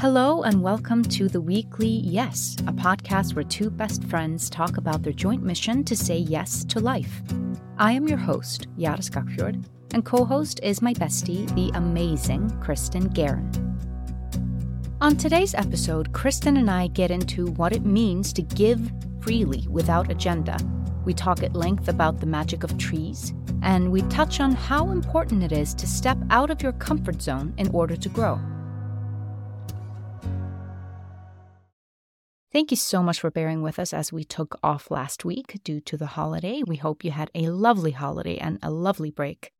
Hello and welcome to The Weekly Yes, a podcast where two best friends talk about their joint mission to say yes to life. I am your host, Jara Skagfjord, and co-host is my bestie, the amazing Kristin Guerin. On today's episode, Kristin and I get into what it means to give freely without agenda. We talk at length about the magic of trees, and we touch on how important it is to step out of your comfort zone in order to grow. Thank you so much for bearing with us as we took off last week due to the holiday. We hope you had a lovely holiday and a lovely break.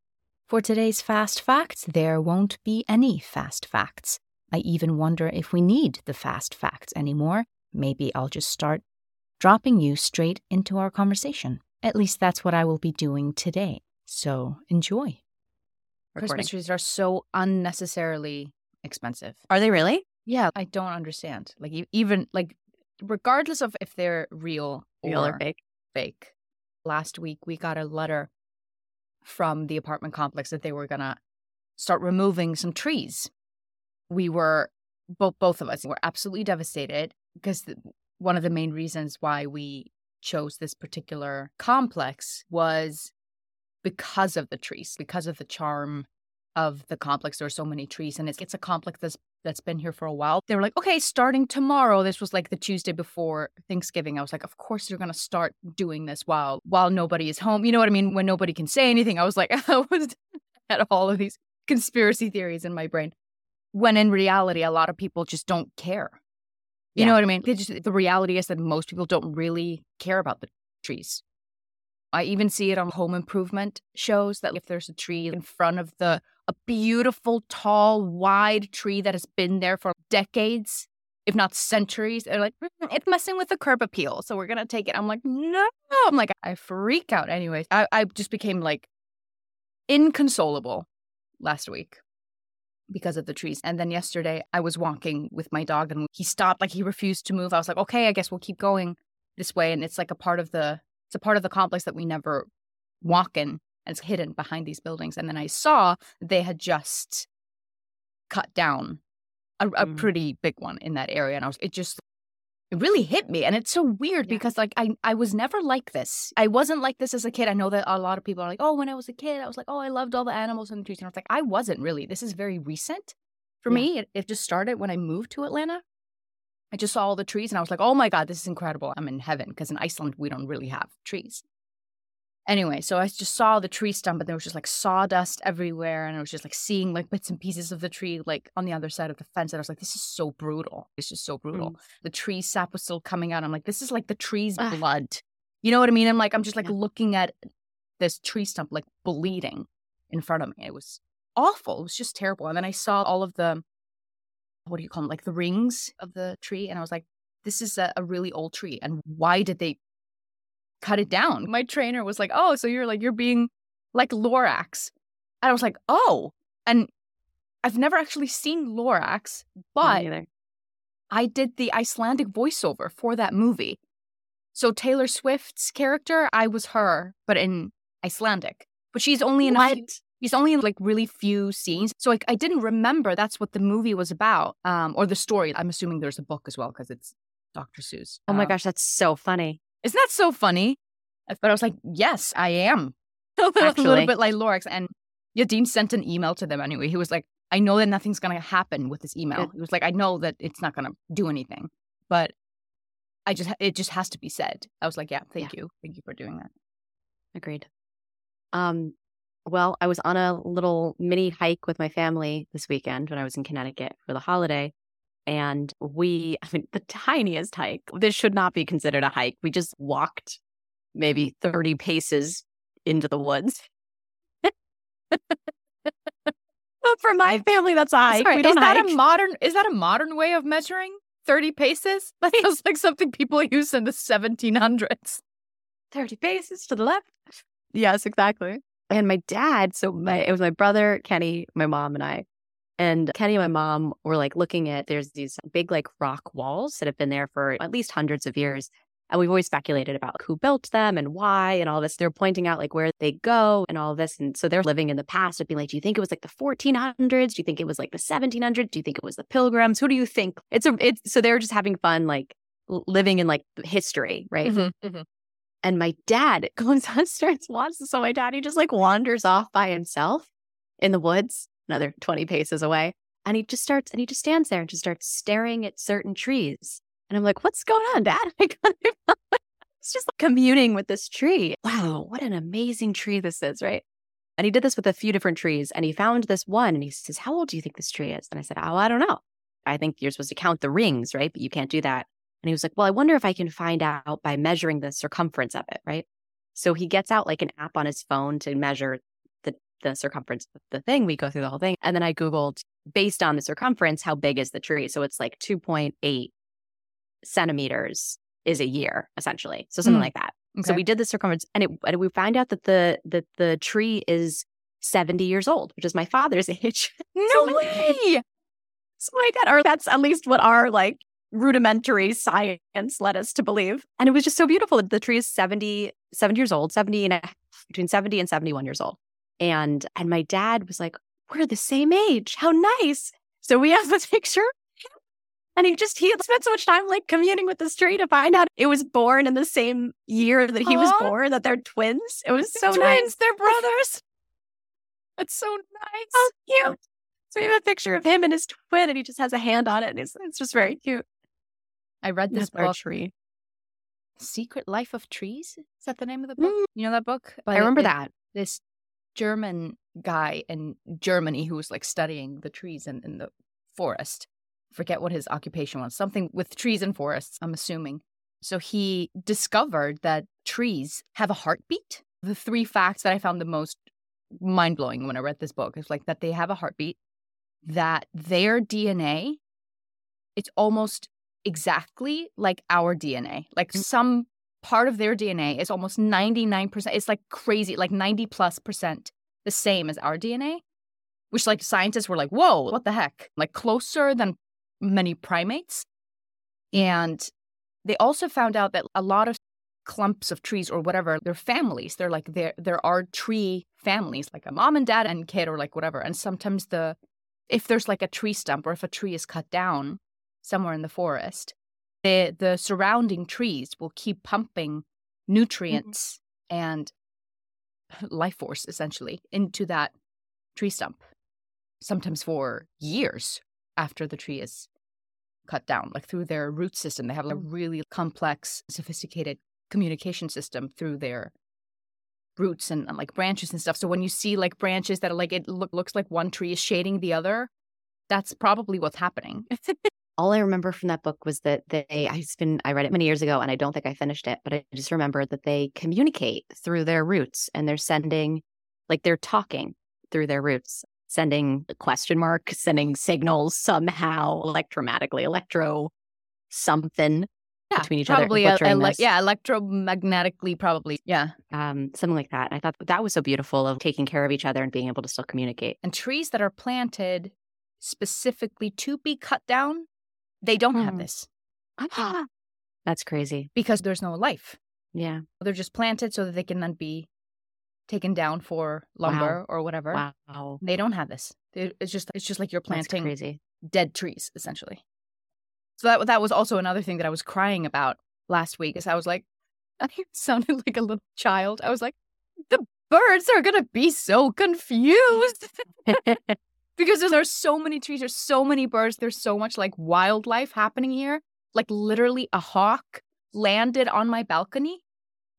For today's fast facts, there won't be any fast facts. I even wonder if we need the fast facts anymore. Maybe I'll just start dropping you straight into our conversation. At least that's what I will be doing today. So enjoy. Christmas trees are so unnecessarily expensive. Are they really? Yeah, I don't understand. Regardless of if they're real or fake. Last week, we got a letter from the apartment complex that they were going to start removing some trees. We were, both of us, were absolutely devastated because one of the main reasons why we chose this particular complex was because of the trees, because of the charm of the complex. There are so many trees, and it's a complex that's been here for a while. They were like, okay, starting tomorrow. This was like the Tuesday before Thanksgiving. I was like, of course you're going to start doing this while nobody is home. You know what I mean? When nobody can say anything. I was like, I had all of these conspiracy theories in my brain. When in reality, a lot of people just don't care. You know what I mean? The reality is that most people don't really care about the trees. I even see it on home improvement shows that if there's a tree in front of a beautiful, tall, wide tree that has been there for decades, if not centuries, they're like, it's messing with the curb appeal, so we're going to take it. I'm like, no. I'm like, I freak out. Anyways, I just became like inconsolable last week because of the trees. And then yesterday I was walking with my dog and he stopped, like he refused to move. I was like, okay, I guess we'll keep going this way. And it's like it's a part of the complex that we never walk in, and it's hidden behind these buildings. And then I saw they had just cut down a pretty big one in that area. And it really hit me. And it's so weird because like I was never like this. I wasn't like this as a kid. I know that a lot of people are like, oh, when I was a kid, I was like, oh, I loved all the animals and the trees. And I was like, I wasn't really. This is very recent for me. It just started when I moved to Atlanta. I just saw all the trees and I was like, oh my God, this is incredible. I'm in heaven because in Iceland, we don't really have trees. Anyway, so I just saw the tree stump and there was just like sawdust everywhere. And I was just like seeing like bits and pieces of the tree like on the other side of the fence. And I was like, this is so brutal. It's just so brutal. The tree sap was still coming out. I'm like, this is like the tree's blood. You know what I mean? I'm just looking at this tree stump like bleeding in front of me. It was awful. It was just terrible. And then I saw all of the what do you call them, like the rings of the tree. And I was like, this is a really old tree. And why did they cut it down? My trainer was like, oh, so you're being like Lorax. And I was like, oh. And I've never actually seen Lorax, but I did the Icelandic voiceover for that movie. So Taylor Swift's character, I was her, but in Icelandic. But she's only in He's only in like really few scenes. So I didn't remember that's what the movie was about or the story. I'm assuming there's a book as well because it's Dr. Seuss. Oh my gosh, that's so funny. Isn't that so funny? But I was like, yes, I am. Actually. A little bit like Lorax. And Dean sent an email to them anyway. He was like, I know that nothing's going to happen with this email. He was like, I know that it's not going to do anything. But it just has to be said. I was like, yeah, thank you. Thank you for doing that. Agreed. Well, I was on a little mini hike with my family this weekend when I was in Connecticut for the holiday. And the tiniest hike. This should not be considered a hike. We just walked maybe 30 paces into the woods. For my family, that's a hike. Sorry, is that a modern way of measuring 30 paces? That sounds like something people used in the 1700s. 30 paces to the left. Yes, exactly. And my dad, it was my brother, Kenny, my mom, and I. And Kenny and my mom were like looking at, there's these big like rock walls that have been there for at least hundreds of years. And we've always speculated about who built them and why and all this. They're pointing out like where they go and all this. And so they're living in the past and being like, do you think it was like the 1400s? Do you think it was like the 1700s? Do you think it was the Pilgrims? Who do you think? So they're just having fun, like living in like history, right? Mm-hmm, mm-hmm. And my dad goes on, starts watching. So my dad, he just like wanders off by himself in the woods, another 20 paces away. And he just stands there and just starts staring at certain trees. And I'm like, what's going on, Dad? It's just like communing with this tree. Wow, what an amazing tree this is, right? And he did this with a few different trees. And he found this one and he says, how old do you think this tree is? And I said, oh, I don't know. I think you're supposed to count the rings, right? But you can't do that. And he was like, well, I wonder if I can find out by measuring the circumference of it, right? So he gets out like an app on his phone to measure the circumference of the thing. We go through the whole thing. And then I Googled, based on the circumference, how big is the tree? So it's like 2.8 centimeters is a year, essentially. So something like that. Okay. So we did the circumference and we found out that the tree is 70 years old, which is my father's age. No way! So my dad, or that's at least what our like rudimentary science led us to believe. And it was just so beautiful. The tree is 70 years old, 70 and a half, between 70 and 71 years old. And my dad was like, we're the same age. How nice. So we have this picture. And he had spent so much time like communing with this tree to find out it was born in the same year that he was born, that they're twins. It was so nice. Twins, they're brothers. That's so nice. How cute. So we have a picture of him and his twin and he just has a hand on it. And it's just very cute. I read this book. Tree. Secret Life of Trees? Is that the name of the book? Mm. You know that book? But I remember that. This German guy in Germany who was like studying the trees in the forest. Forget what his occupation was. Something with trees and forests, I'm assuming. So he discovered that trees have a heartbeat. The three facts that I found the most mind-blowing when I read this book is like that they have a heartbeat, that their DNA, it's almost exactly like our DNA. Like some part of their DNA is almost 99%. It's like crazy, like 90+% the same as our DNA, which like scientists were like, whoa, what the heck? Like closer than many primates. And they also found out that a lot of clumps of trees or whatever, they're families. They're like, there are tree families, like a mom and dad and kid or like whatever. And sometimes if there's like a tree stump or if a tree is cut down somewhere in the forest, the surrounding trees will keep pumping nutrients and life force essentially into that tree stump, sometimes for years after the tree is cut down, like through their root system. They have a really complex, sophisticated communication system through their roots and like branches and stuff. So when you see like branches that are like, it looks like one tree is shading the other, that's probably what's happening. All I remember from that book was that I read it many years ago and I don't think I finished it, but I just remember that they communicate through their roots and they're sending, like they're talking through their roots, sending a question mark, sending signals somehow electromagnetically, between each probably other. Electromagnetically, probably. Yeah. Something like that. And I thought that was so beautiful of taking care of each other and being able to still communicate. And trees that are planted specifically to be cut down, they don't have this. That's crazy. Because there's no life. Yeah. They're just planted so that they can then be taken down for lumber or whatever. Wow. They don't have this. It's just like you're planting dead trees, essentially. So that was also another thing that I was crying about last week, is I was like, I sounded like a little child. I was like, the birds are going to be so confused because there's so many trees, there's so many birds, there's so much like wildlife happening here. Like literally a hawk landed on my balcony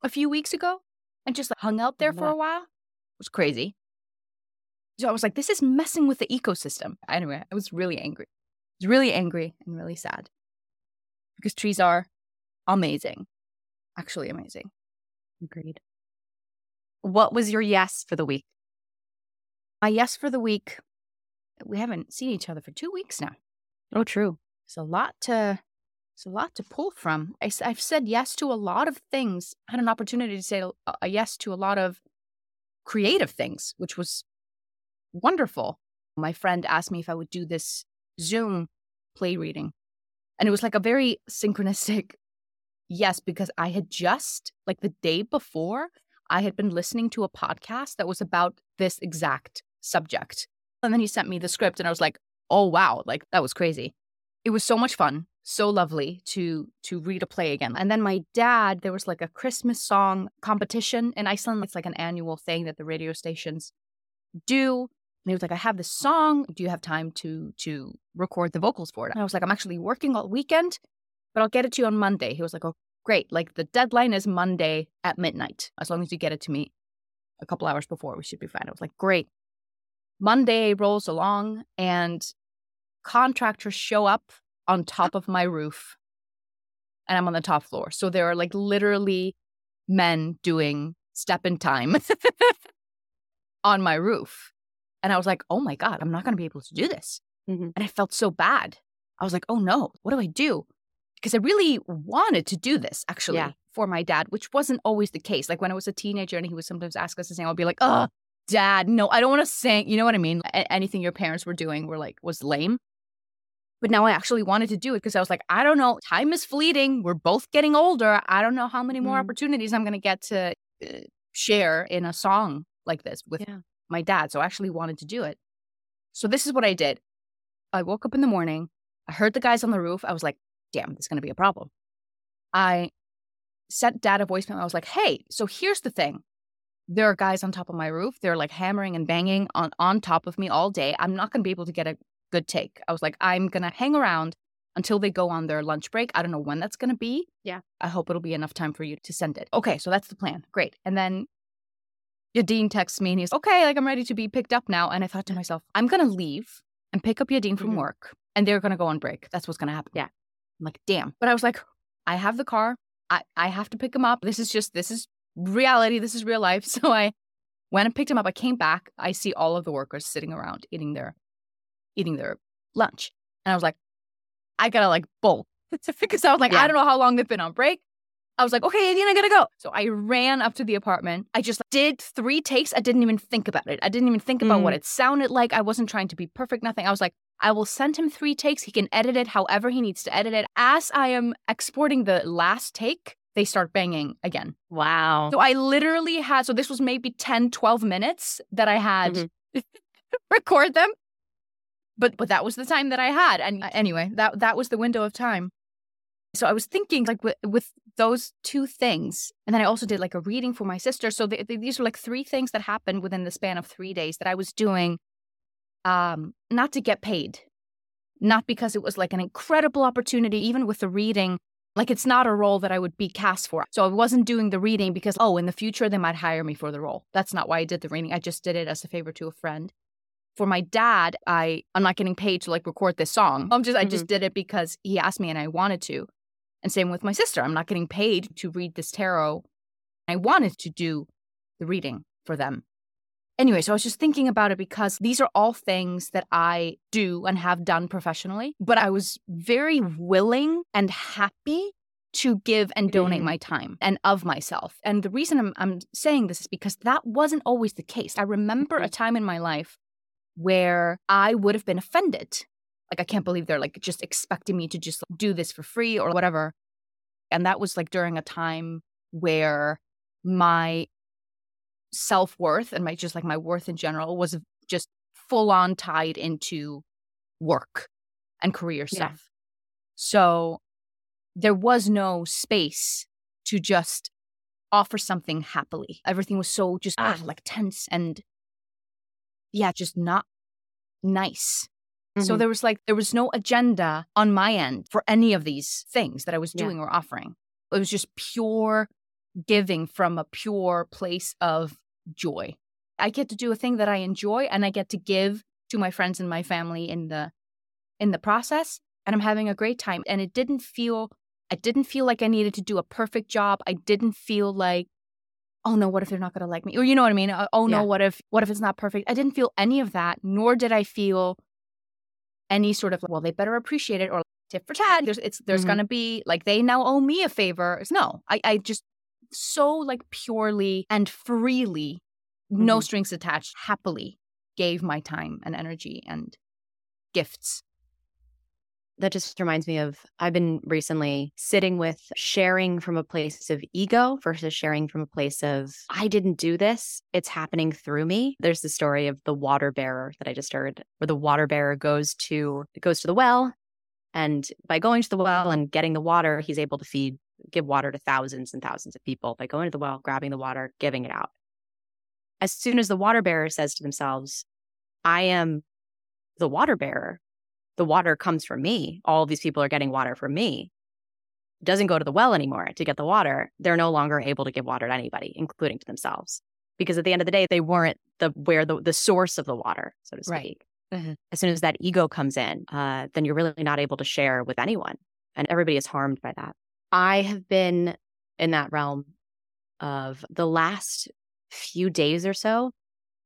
a few weeks ago. And just like, hung out there for a while. It was crazy. So I was like, this is messing with the ecosystem. Anyway, I was really angry. I was really angry and really sad. Because trees are amazing. Actually amazing. Agreed. What was your yes for the week? My yes for the week, we haven't seen each other for 2 weeks now. Oh, true. It's a lot to pull from. I've said yes to a lot of things. I had an opportunity to say a yes to a lot of creative things, which was wonderful. My friend asked me if I would do this Zoom play reading. And it was like a very synchronistic Yes, because I had just, like the day before, I had been listening to a podcast that was about this exact subject. And then he sent me the script and I was like, oh, wow, like that was crazy. It was so much fun. So lovely to read a play again. And then my dad, there was like a Christmas song competition in Iceland. It's like an annual thing that the radio stations do. And he was like, I have this song. Do you have time to record the vocals for it? And I was like, I'm actually working all weekend, but I'll get it to you on Monday. He was like, oh, great. Like the deadline is Monday at midnight. As long as you get it to me a couple hours before, we should be fine. I was like, great. Monday rolls along and contractors show up on top of my roof, and I'm on the top floor. So there are like literally men doing step in time on my roof. And I was like, oh my God, I'm not going to be able to do this. Mm-hmm. And I felt so bad. I was like, oh no, what do I do? Because I really wanted to do this actually for my dad, which wasn't always the case. Like when I was a teenager and he would sometimes ask us to sing, I'd be like, oh, Dad, no, I don't want to sing. You know what I mean? Anything your parents were doing was lame. But now I actually wanted to do it because I was like, I don't know. Time is fleeting. We're both getting older. I don't know how many more opportunities I'm going to get to share in a song like this with my dad. So I actually wanted to do it. So this is what I did. I woke up in the morning. I heard the guys on the roof. I was like, damn, this is going to be a problem. I sent Dad a voicemail. I was like, hey, so here's the thing. There are guys on top of my roof. They're like hammering and banging on top of me all day. I'm not going to be able to get a good take. I was like, I'm going to hang around until they go on their lunch break. I don't know when that's going to be. Yeah. I hope it'll be enough time for you to send it. Okay. So that's the plan. Great. And then Yadin texts me and he's okay, like I'm ready to be picked up now. And I thought to myself, I'm going to leave and pick up Yadin from work and they're going to go on break. That's what's going to happen. Yeah. I'm like, damn. But I was like, I have the car. I have to pick him up. This is reality. This is real life. So I went and picked him up. I came back. I see all of the workers sitting around eating their lunch. And I was like, I gotta like bolt. Because I was like, I don't know how long they've been on break. I was like, okay, Adina, I gotta go. So I ran up to the apartment. I just did 3 takes. I didn't even think about it. I didn't even think about what it sounded like. I wasn't trying to be perfect, nothing. I was like, I will send him 3 takes. He can edit it however he needs to edit it. As I am exporting the last take, they start banging again. Wow. So I literally had, so this was maybe 10, 12 minutes that I had record them. But that was the time that I had. And anyway, that was the window of time. So I was thinking like with those 2 things. And then I also did like a reading for my sister. So these were like 3 things that happened within the span of 3 days that I was doing not to get paid, not because it was like an incredible opportunity, even with the reading. Like it's not a role that I would be cast for. So I wasn't doing the reading because, oh, in the future, they might hire me for the role. That's not why I did the reading. I just did it as a favor to a friend. For my dad, I'm not getting paid to like record this song. I just did it because he asked me and I wanted to. And same with my sister. I'm not getting paid to read this tarot. I wanted to do the reading for them. Anyway, so I was just thinking about it because these are all things that I do and have done professionally. But I was very willing and happy to give and donate my time and of myself. And the reason I'm saying this is because that wasn't always the case. I remember a time in my life where I would have been offended. Like, I can't believe they're like just expecting me to just like, do this for free or whatever. And that was like during a time where my self-worth and my just like my worth in general was just full on tied into work and career stuff. So there was no space to just offer something happily. Everything was so just like tense and just not nice. Mm-hmm. So there was no agenda on my end for any of these things that I was doing or offering. It was just pure giving from a pure place of joy. I get to do a thing that I enjoy and I get to give to my friends and my family in the process. And I'm having a great time. And I didn't feel like I needed to do a perfect job. I didn't feel like, oh no, what if they're not going to like me? Or you know what I mean? Oh no, what if it's not perfect? I didn't feel any of that, nor did I feel any sort of, well, they better appreciate it or tit for tat. There's going to be like, they now owe me a favor. It's, no, I just so like purely and freely, no strings attached, happily gave my time and energy and gifts. That just reminds me of, I've been recently sitting with sharing from a place of ego versus sharing from a place of, I didn't do this, it's happening through me. There's the story of the water bearer that I just heard, where the water bearer goes to the well. And by going to the well and getting the water, he's able to give water to thousands and thousands of people by going to the well, grabbing the water, giving it out. As soon as the water bearer says to themselves, I am the water bearer. The water comes from me. All of these people are getting water from me. Doesn't go to the well anymore to get the water. They're no longer able to give water to anybody, including to themselves. Because at the end of the day, they weren't the source of the water, so to speak. Right. Mm-hmm. As soon as that ego comes in, then you're really not able to share with anyone. And everybody is harmed by that. I have been in that realm of the last few days or so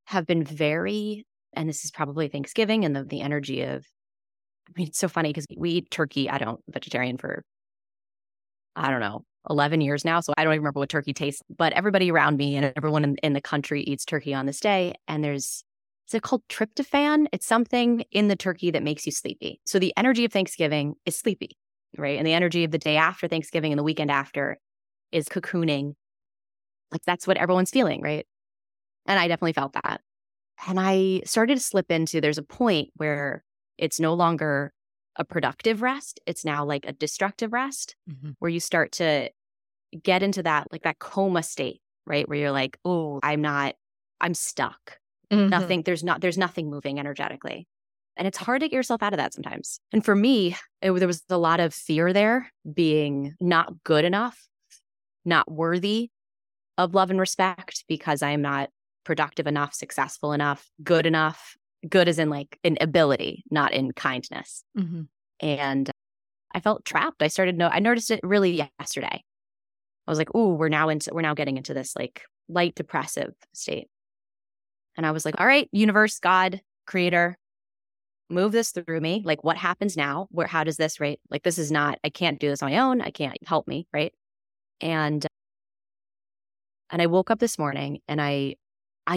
have been very, and this is probably Thanksgiving and the energy of, I mean, it's so funny because we eat turkey. Vegetarian for, I don't know, 11 years now. So I don't even remember what turkey tastes, but everybody around me and everyone in the country eats turkey on this day. And is it called tryptophan? It's something in the turkey that makes you sleepy. So the energy of Thanksgiving is sleepy, right? And the energy of the day after Thanksgiving and the weekend after is cocooning. Like that's what everyone's feeling, right? And I definitely felt that. And I started to slip into, there's a point where it's no longer a productive rest. It's now like a destructive rest, mm-hmm. where you start to get into that, like that coma state, right? Where you're like, oh, I'm stuck. Mm-hmm. Nothing, there's nothing moving energetically. And it's hard to get yourself out of that sometimes. And for me, there was a lot of fear there, being not good enough, not worthy of love and respect because I am not productive enough, successful enough. Good as in like in ability, not in kindness. Mm-hmm. And I felt trapped. I noticed it really yesterday. I was like, ooh, we're now getting into this like light depressive state. And I was like, all right, universe, God, creator, move this through me. Like what happens now? How does this, right? Like this is not, I can't do this on my own. I can't, help me, right? And I woke up this morning and I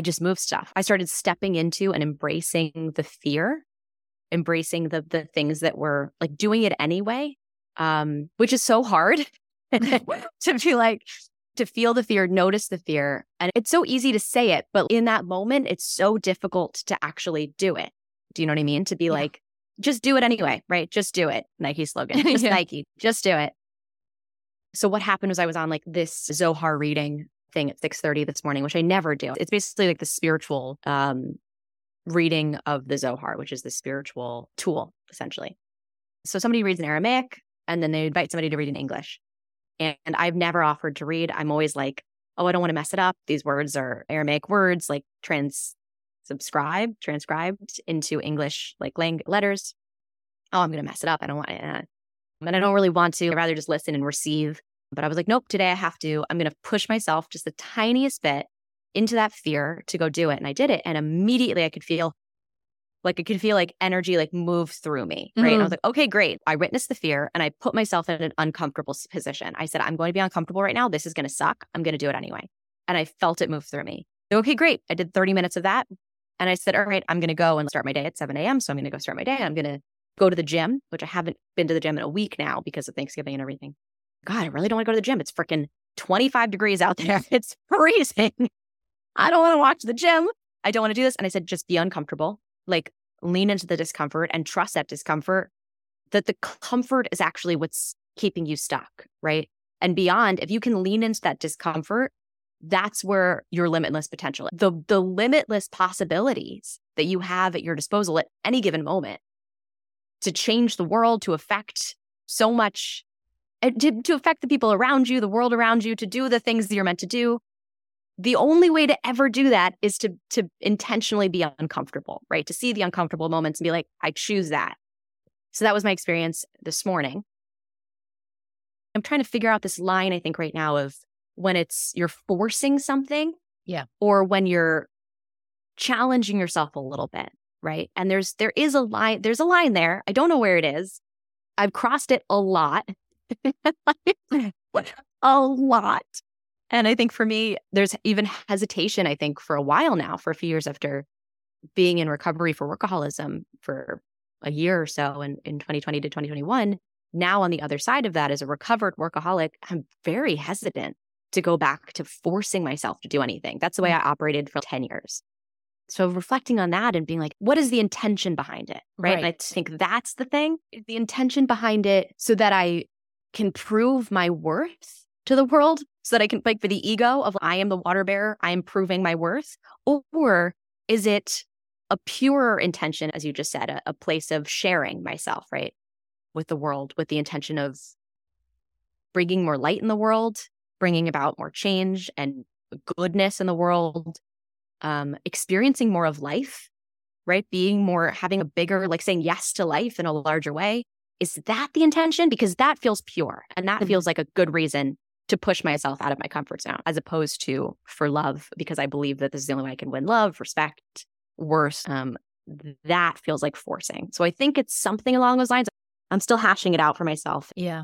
just moved stuff. I started stepping into and embracing the fear, embracing the things that were like doing it anyway, which is so hard to be like, to feel the fear, notice the fear. And it's so easy to say it, but in that moment, it's so difficult to actually do it. Do you know what I mean? To be like, just do it anyway, right? Just do it. Nike slogan, just Nike, just do it. So what happened was I was on like this Zohar reading thing at 6:30 this morning, which I never do. It's basically like the spiritual reading of the Zohar, which is the spiritual tool, essentially. So somebody reads in Aramaic, and then they invite somebody to read in English. And I've never offered to read. I'm always like, oh, I don't want to mess it up. These words are Aramaic words, like transcribed into English, like letters. Oh, I'm going to mess it up. I don't want it. And I don't really want to. I'd rather just listen and receive. But I was like, nope, today I have to. I'm going to push myself just the tiniest bit into that fear to go do it. And I did it. And immediately I could feel like energy like move through me, right? Mm-hmm. And I was like, okay, great. I witnessed the fear and I put myself in an uncomfortable position. I said, I'm going to be uncomfortable right now. This is going to suck. I'm going to do it anyway. And I felt it move through me. So, okay, great. I did 30 minutes of that. And I said, all right, I'm going to go and start my day at 7 a.m. So I'm going to go start my day. I'm going to go to the gym, which I haven't been to the gym in a week now because of Thanksgiving and everything. God, I really don't want to go to the gym. It's freaking 25 degrees out there. It's freezing. I don't want to watch the gym. I don't want to do this. And I said, just be uncomfortable. Like lean into the discomfort and trust that discomfort, that the comfort is actually what's keeping you stuck, right? And beyond, if you can lean into that discomfort, that's where your limitless potential, the limitless possibilities that you have at your disposal at any given moment to change the world, to affect so much, to affect the people around you, the world around you, to do the things that you're meant to do. The only way to ever do that is to intentionally be uncomfortable, right? To see the uncomfortable moments and be like, I choose that. So that was my experience this morning. I'm trying to figure out this line, I think, right now of when it's you're forcing something, or when you're challenging yourself a little bit, right? And there is a line. There's a line there. I don't know where it is. I've crossed it a lot. A lot. And I think for me, there's even hesitation, I think, for a while now, for a few years after being in recovery for workaholism for a year or so in 2020 to 2021. Now on the other side of that, as a recovered workaholic, I'm very hesitant to go back to forcing myself to do anything. That's the way I operated for 10 years. So reflecting on that and being like, what is the intention behind it? Right. And I think that's the thing, the intention behind it, so that I can prove my worth to the world, so that I can fight for the ego of I am the water bearer, I am proving my worth. Or is it a pure intention, as you just said, a place of sharing myself, right, with the world, with the intention of bringing more light in the world, bringing about more change and goodness in the world, experiencing more of life, right? Being more, having a bigger, like saying yes to life in a larger way. Is that the intention? Because that feels pure and that feels like a good reason to push myself out of my comfort zone, as opposed to for love, because I believe that this is the only way I can win love, respect, worth. That feels like forcing. So I think it's something along those lines. I'm still hashing it out for myself. Yeah.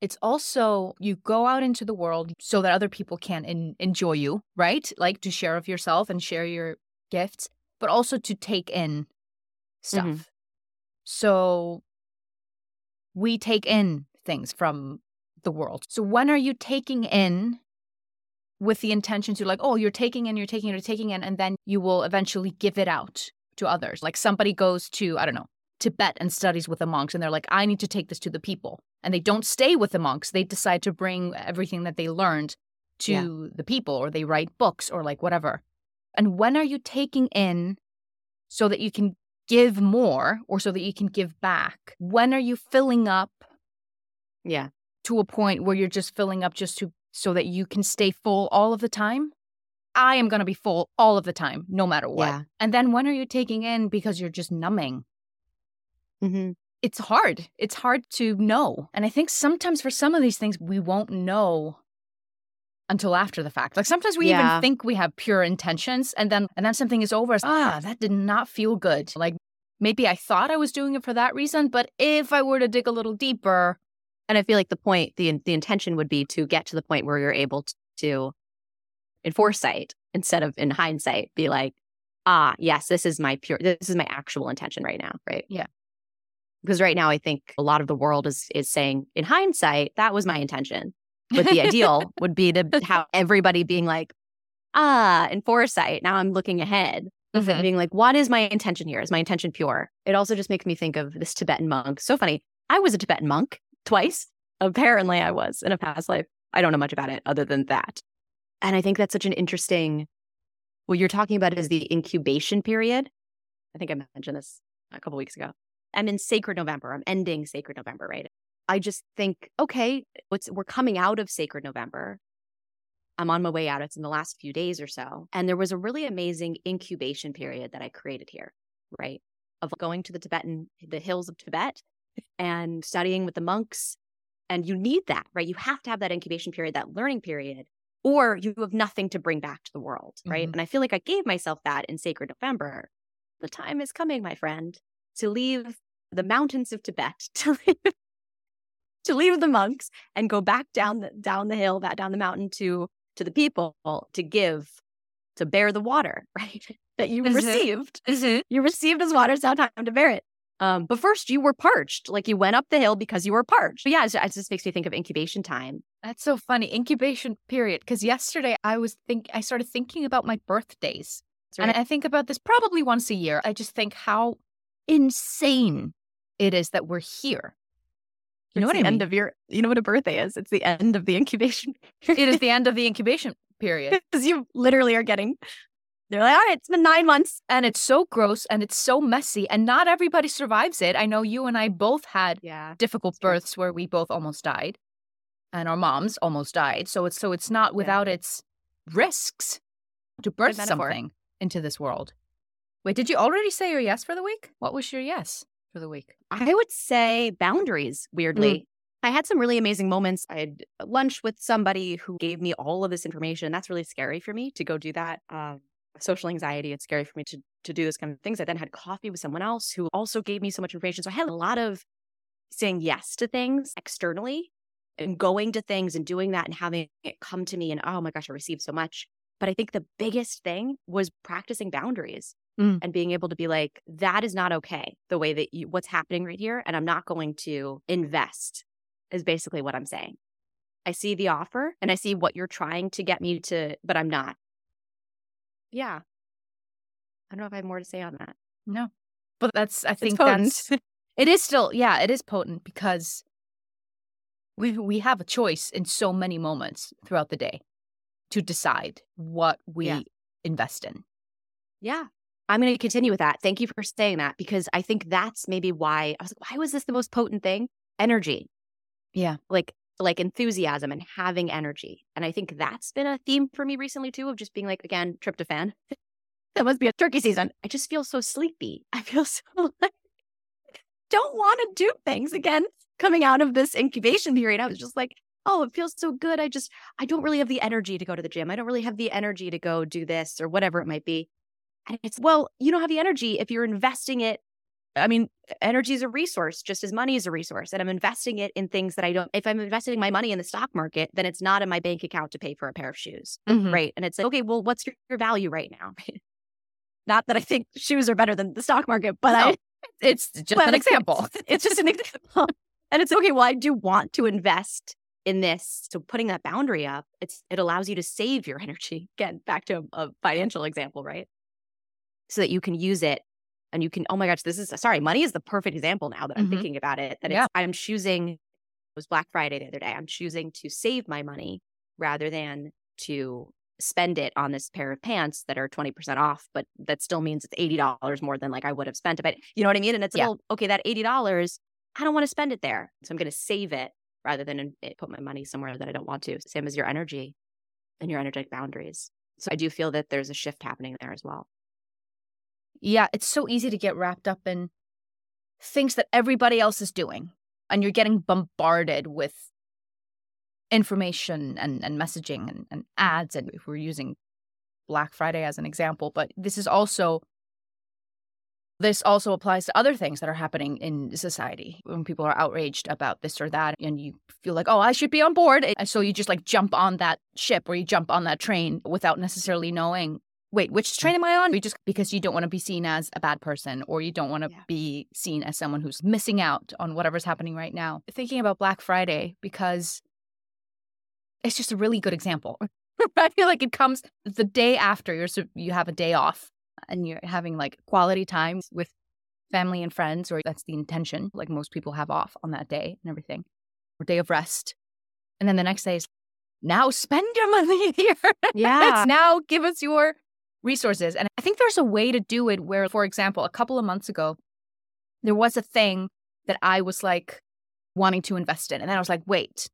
It's also, you go out into the world so that other people can enjoy you, right? Like to share of yourself and share your gifts, but also to take in stuff. Mm-hmm. So we take in things from the world. So when are you taking in with the intention to like, oh, you're taking in, and then you will eventually give it out to others. Like somebody goes to, I don't know, Tibet and studies with the monks, and they're like, I need to take this to the people. And they don't stay with the monks. They decide to bring everything that they learned to the people, or they write books or like whatever. And when are you taking in so that you can give more or so that you can give back? When are you filling up to a point where you're just filling up just to so that you can stay full all of the time? I am going to be full all of the time, no matter what. Yeah. And then when are you taking in because you're just numbing? Mm-hmm. It's hard. It's hard to know. And I think sometimes for some of these things, we won't know until after the fact. Like sometimes we even think we have pure intentions, and then something is over. That did not feel good. Like maybe I thought I was doing it for that reason, but if I were to dig a little deeper. And I feel like the intention would be to get to the point where you're able to in foresight, instead of in hindsight, be like, yes, this is my actual intention right now. Right. Yeah. Because right now, I think a lot of the world is saying, in hindsight, that was my intention. But the ideal would be to have everybody being like, in foresight, now I'm looking ahead. Mm-hmm. And being like, what is my intention here? Is my intention pure? It also just makes me think of this Tibetan monk. So funny. I was a Tibetan monk twice. Apparently, I was in a past life. I don't know much about it other than that. And I think that's such an interesting, what you're talking about is the incubation period. I think I mentioned this a couple weeks ago. I'm in Sacred November. I'm ending Sacred November, right? I just think, okay, we're coming out of Sacred November. I'm on my way out. It's in the last few days or so. And there was a really amazing incubation period that I created here, right? Of going to the hills of Tibet and studying with the monks. And you need that, right? You have to have that incubation period, that learning period, or you have nothing to bring back to the world, right? Mm-hmm. And I feel like I gave myself that in Sacred November. The time is coming, my friend, to leave the mountains of Tibet, to leave the monks and go back down the hill, back down the mountain to the people, to give, to bear the water, right? That you received. You received as water, it's now time to bear it. But first you were parched. Like you went up the hill because you were parched. But yeah, it just makes me think of incubation time. That's so funny. Incubation period. Because yesterday I started thinking about my birthdays. Right. And I think about this probably once a year. I just think how insane it is that we're here. You know what I mean? You know what a birthday is? It's the end of the incubation period. It is the end of the incubation period. Because you literally are they're like, all right, it's been 9 months. And it's so gross and it's so messy and not everybody survives it. I know you and I both had difficult births where we both almost died and our moms almost died. So it's not without its risks to birth something into this world. Wait, did you already say your yes for the week? What was your yes for the week? I would say boundaries, weirdly. Mm. I had some really amazing moments. I had lunch with somebody who gave me all of this information. That's really scary for me to go do that. Social anxiety, it's scary for me to do this kind of things. I then had coffee with someone else who also gave me so much information. So I had a lot of saying yes to things externally and going to things and doing that and having it come to me and, oh my gosh, I received so much. But I think the biggest thing was practicing boundaries. and being able to be like, that is not okay, the way that what's happening right here, and I'm not going to invest, is basically what I'm saying. I see the offer and I see what you're trying to get me to, but I'm not. Yeah. I don't know if I have more to say on that. No. But it is potent, because we have a choice in so many moments throughout the day to decide what we invest in. Yeah. I'm going to continue with that. Thank you for saying that, because I think that's maybe why I was like, why was this the most potent thing? Energy. Yeah. Like enthusiasm and having energy. And I think that's been a theme for me recently too, of just being like, again, tryptophan. That must be a turkey season. I just feel so sleepy. I feel so like, don't want to do things. Again, coming out of this incubation period, I was just like, oh, it feels so good. I don't really have the energy to go to the gym. I don't really have the energy to go do this or whatever it might be. And it's, well, you don't have the energy if you're investing it. I mean, energy is a resource just as money is a resource. And I'm investing it in things that I don't, if I'm investing my money in the stock market, then it's not in my bank account to pay for a pair of shoes. Mm-hmm. Right. And it's like, okay, well, what's your value right now? Not that I think shoes are better than the stock market, but it's just an example. It's just an example. And it's okay, well, I do want to invest in this. So putting that boundary up, it allows you to save your energy. Again, back to a financial example, right? So that you can use it and you can, oh my gosh, money is the perfect example now that I'm thinking about it. That it was Black Friday the other day. I'm choosing to save my money rather than to spend it on this pair of pants that are 20% off, but that still means it's $80 more than like I would have spent it. But you know what I mean? And it's well, okay, that $80, I don't want to spend it there. So I'm going to save it rather than put my money somewhere that I don't want to. Same as your energy and your energetic boundaries. So I do feel that there's a shift happening there as well. Yeah, it's so easy to get wrapped up in things that everybody else is doing, and you're getting bombarded with information and messaging and ads. And if we're using Black Friday as an example, but this also applies to other things that are happening in society when people are outraged about this or that, and you feel like, oh, I should be on board. And so you just like jump on that ship or you jump on that train without necessarily knowing, wait, which train am I on? You just, because you don't want to be seen as a bad person, or you don't want to be seen as someone who's missing out on whatever's happening right now. Thinking about Black Friday, because it's just a really good example. I feel like it comes the day after you have a day off and you're having like quality time with family and friends, or that's the intention. Like most people have off on that day and everything, or day of rest. And then the next day is now spend your money here. Yeah. It's now give us your resources. And I think there's a way to do it where, for example, a couple of months ago, there was a thing that I was like wanting to invest in. And then I was like, wait,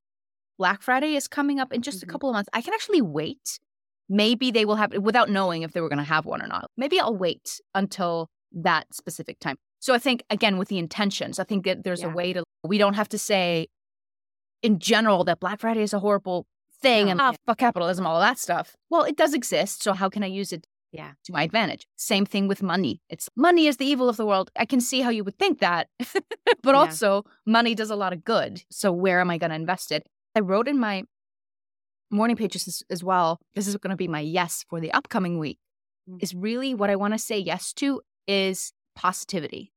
Black Friday is coming up in just a couple of months. I can actually wait. Maybe they will have, without knowing if they were going to have one or not. Maybe I'll wait until that specific time. So I think, again, with the intentions, I think that there's a way to, we don't have to say in general that Black Friday is a horrible thing and fuck capitalism, all of that stuff. Well, it does exist. So how can I use it to my advantage? Same thing with money. It's money is the evil of the world. I can see how you would think that, but also money does a lot of good. So where am I going to invest it? I wrote in my morning pages as well, this is going to be my yes for the upcoming week, is really what I want to say yes to is positivity.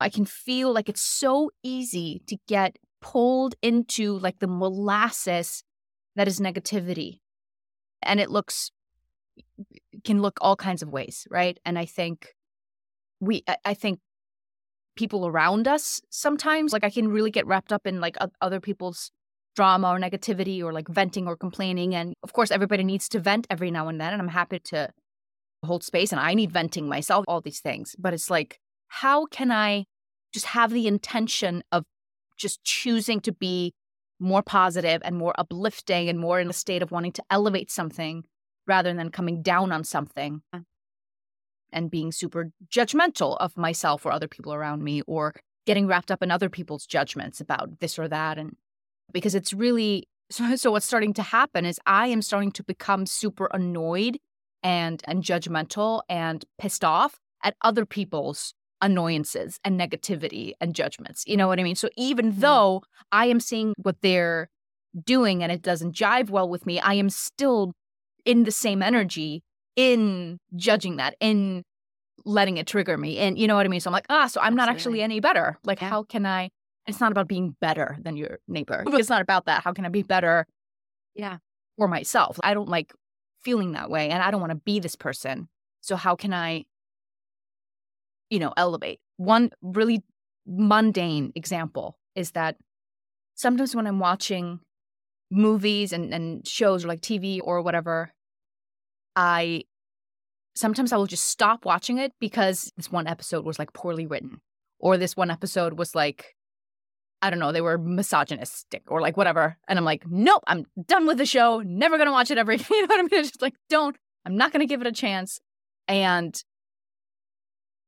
I can feel like it's so easy to get pulled into like the molasses that is negativity. And it can look all kinds of ways, right? And I think I think people around us sometimes, like I can really get wrapped up in like other people's drama or negativity or like venting or complaining. And of course, everybody needs to vent every now and then. And I'm happy to hold space and I need venting myself, all these things. But it's like, how can I just have the intention of just choosing to be more positive and more uplifting and more in a state of wanting to elevate something rather than coming down on something and being super judgmental of myself or other people around me, or getting wrapped up in other people's judgments about this or that. And because it's really, so what's starting to happen is I am starting to become super annoyed and judgmental and pissed off at other people's annoyances and negativity and judgments. You know what I mean? So even though I am seeing what they're doing and it doesn't jive well with me, I am still in the same energy in judging that, in letting it trigger me. And you know what I mean? So I'm like, so I'm not actually any better. Like, how can I? It's not about being better than your neighbor. It's not about that. How can I be better for myself? I don't like feeling that way, and I don't want to be this person. So how can I, elevate? One really mundane example is that sometimes when I'm watching movies and shows or like TV or whatever, sometimes I will just stop watching it because this one episode was like poorly written, or this one episode was like, I don't know, they were misogynistic or like whatever. And I'm like, nope, I'm done with the show. Never going to watch it ever. You know what I mean? It's just like, I'm not going to give it a chance. And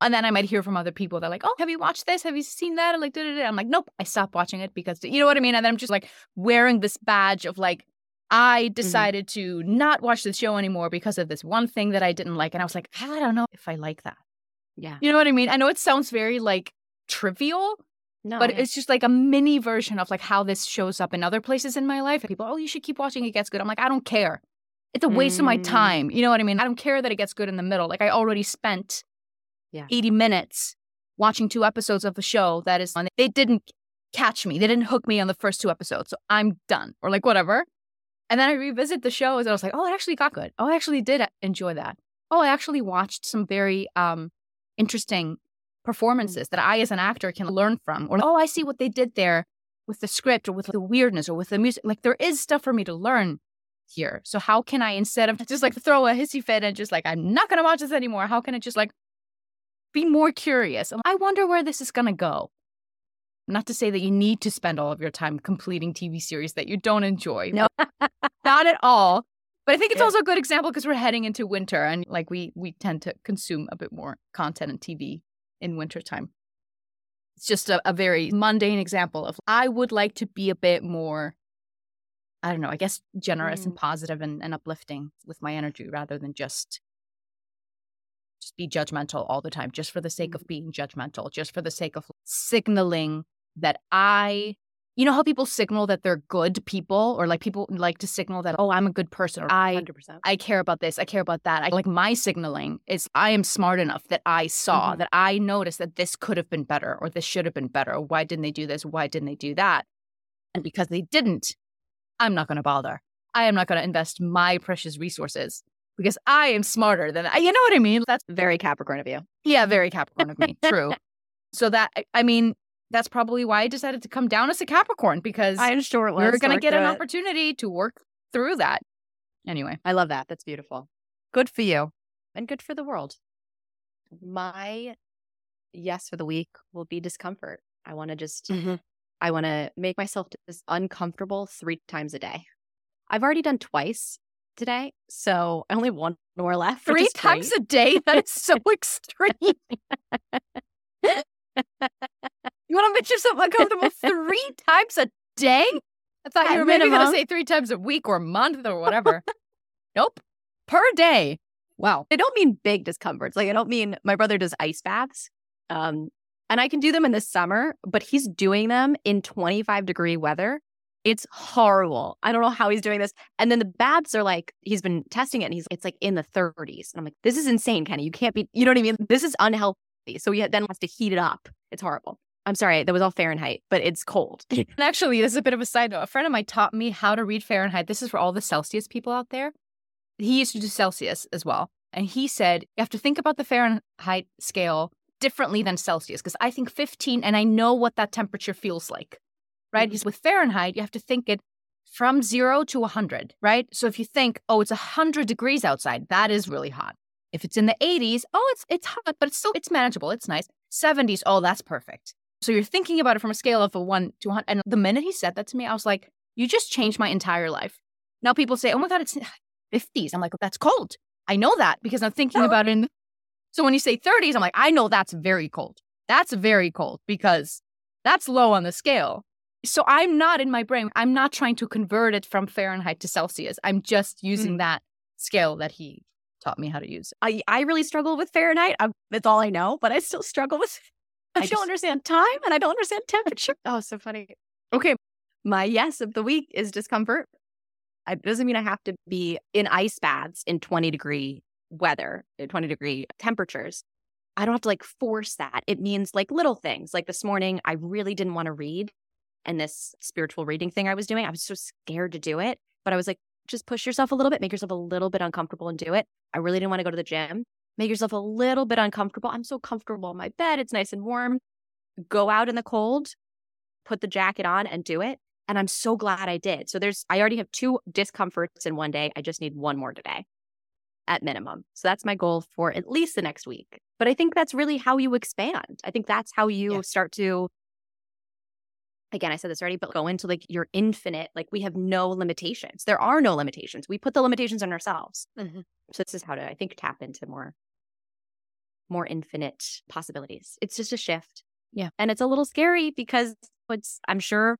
then I might hear from other people that are like, oh, have you watched this? Have you seen that? And like, da-da-da. I'm like, nope, I stopped watching it because, you know what I mean? And then I'm just like wearing this badge of like, I decided to not watch this show anymore because of this one thing that I didn't like. And I was like, I don't know if I like that. Yeah. You know what I mean? I know it sounds very like trivial, but it's just like a mini version of like how this shows up in other places in my life. People, you should keep watching. It gets good. I'm like, I don't care. It's a waste of my time. You know what I mean? I don't care that it gets good in the middle. Like I already spent 80 minutes watching 2 episodes of a show that is on. They didn't catch me. They didn't hook me on the first 2 episodes. So I'm done or like whatever. And then I revisit the show and I was like, oh, it actually got good. Oh, I actually did enjoy that. Oh, I actually watched some very interesting performances that I as an actor can learn from. Or, I see what they did there with the script or with the weirdness or with the music. Like there is stuff for me to learn here. So how can I, instead of just like throw a hissy fit and just like, I'm not going to watch this anymore. How can I just like be more curious? I wonder where this is going to go. Not to say that you need to spend all of your time completing TV series that you don't enjoy. No, not at all. But I think it's also a good example because we're heading into winter and like we tend to consume a bit more content and TV in wintertime. It's just a very mundane example of I would like to be a bit more, I don't know, I guess generous and positive and uplifting with my energy rather than just be judgmental all the time, just for the sake of being judgmental, just for the sake of signaling that you know how people signal that they're good people, or like people like to signal that, oh, I'm a good person, or 100%. I care about this, I care about that. Like my signaling is I am smart enough that I saw, that I noticed that this could have been better, or this should have been better. Why didn't they do this? Why didn't they do that? And because they didn't, I'm not going to bother. I am not going to invest my precious resources because I am smarter than that. You know what I mean? That's very Capricorn of you. Yeah, very Capricorn of me. True. So that, I mean, that's probably why I decided to come down as a Capricorn, because I'm sure we're going to get an opportunity to work through that. Anyway, I love that. That's beautiful. Good for you and good for the world. My yes for the week will be discomfort. I want to I want to make myself just uncomfortable 3 times a day. I've already done twice today, so I only have 1 more left. 3 times a day? That is so extreme. You want to make yourself uncomfortable 3 times a day? I thought you were maybe going to say 3 times a week or month or whatever. Nope. Per day. Wow. I don't mean big discomforts. Like, I don't mean, my brother does ice baths. And I can do them in the summer, but he's doing them in 25-degree weather. It's horrible. I don't know how he's doing this. And then the baths are like, he's been testing it and it's like in the 30s. And I'm like, this is insane, Kenny. You can't be, you know what I mean? This is unhealthy. So he then has to heat it up. It's horrible. I'm sorry, that was all Fahrenheit, but it's cold. And actually, this is a bit of a side note. A friend of mine taught me how to read Fahrenheit. This is for all the Celsius people out there. He used to do Celsius as well. And he said, you have to think about the Fahrenheit scale differently than Celsius, because I think 15 and I know what that temperature feels like, right? Because with Fahrenheit, you have to think it from 0 to 100, right? So if you think, oh, it's 100 degrees outside, that is really hot. If it's in the 80s, oh, it's hot, but it's manageable. It's nice. 70s, oh, that's perfect. So you're thinking about it from a scale of a 1 to 100. And the minute he said that to me, I was like, you just changed my entire life. Now people say, oh my God, it's 50s. I'm like, that's cold. I know that because I'm thinking about it. So when you say 30s, I'm like, I know that's very cold. That's very cold because that's low on the scale. So I'm not in my brain. I'm not trying to convert it from Fahrenheit to Celsius. I'm just using that scale that he taught me how to use. I really struggle with Fahrenheit. That's all I know, but I still struggle with it. I don't understand time and I don't understand temperature. Oh, so funny. Okay. My yes of the week is discomfort. It doesn't mean I have to be in ice baths in 20-degree weather, 20-degree temperatures. I don't have to like force that. It means like little things. Like this morning, I really didn't want to read. And this spiritual reading thing I was doing, I was so scared to do it. But I was like, just push yourself a little bit, make yourself a little bit uncomfortable and do it. I really didn't want to go to the gym. Make yourself a little bit uncomfortable. I'm so comfortable in my bed. It's nice and warm. Go out in the cold, put the jacket on and do it. And I'm so glad I did. So I already have two discomforts in one day. I just need one more today at minimum. So that's my goal for at least the next week. But I think that's really how you expand. I think that's how you start to, again, I said this already, but go into like your infinite, like we have no limitations. There are no limitations. We put the limitations on ourselves. Mm-hmm. So this is how to, I think, tap into more infinite possibilities. It's just a shift. Yeah. And it's a little scary because it's, I'm sure,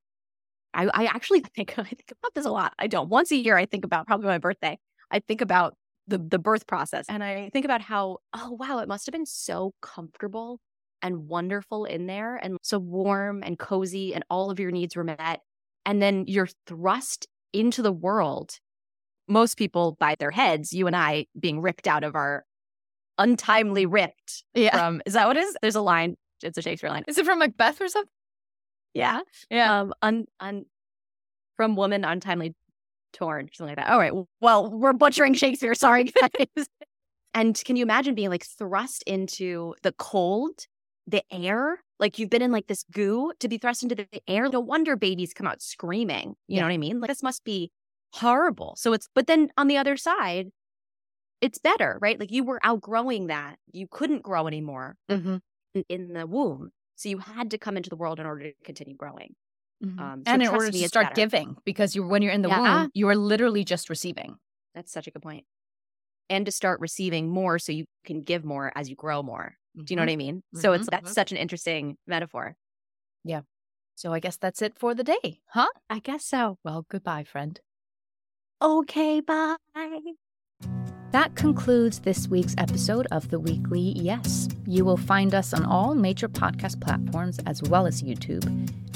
I actually think about this a lot. I don't. Once a year, I think about probably my birthday. I think about the birth process. And I think about how, oh, wow, it must have been so comfortable and wonderful in there and so warm and cozy and all of your needs were met. And then you're thrust into the world. Most people by their heads, you and I being ripped out of our untimely ripped. Yeah. From, is that what it is? There's a line. It's a Shakespeare line. Is it from Macbeth or something? Yeah. Yeah. From woman untimely torn, something like that. All right. Well, we're butchering Shakespeare. Sorry, guys. And can you imagine being like thrust into the cold, the air? Like you've been in like this goo to be thrust into the air. No wonder babies come out screaming. You know what I mean? Like this must be horrible. So it's, but then on the other side, it's better, right? Like you were outgrowing that. You couldn't grow anymore in the womb. So you had to come into the world in order to continue growing. Mm-hmm. So and in order to start giving, because when you're in the womb, you are literally just receiving. That's such a good point. And to start receiving more so you can give more as you grow more. Do you know what I mean? So that's such an interesting metaphor. Yeah. So I guess that's it for the day, huh? I guess so. Well, goodbye, friend. Okay, bye. That concludes this week's episode of The Weekly Yes. You will find us on all major podcast platforms as well as YouTube.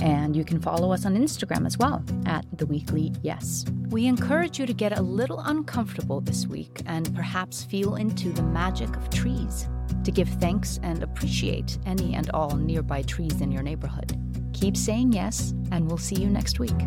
And you can follow us on Instagram as well at The Weekly Yes. We encourage you to get a little uncomfortable this week and perhaps feel into the magic of trees, to give thanks and appreciate any and all nearby trees in your neighborhood. Keep saying yes, and we'll see you next week.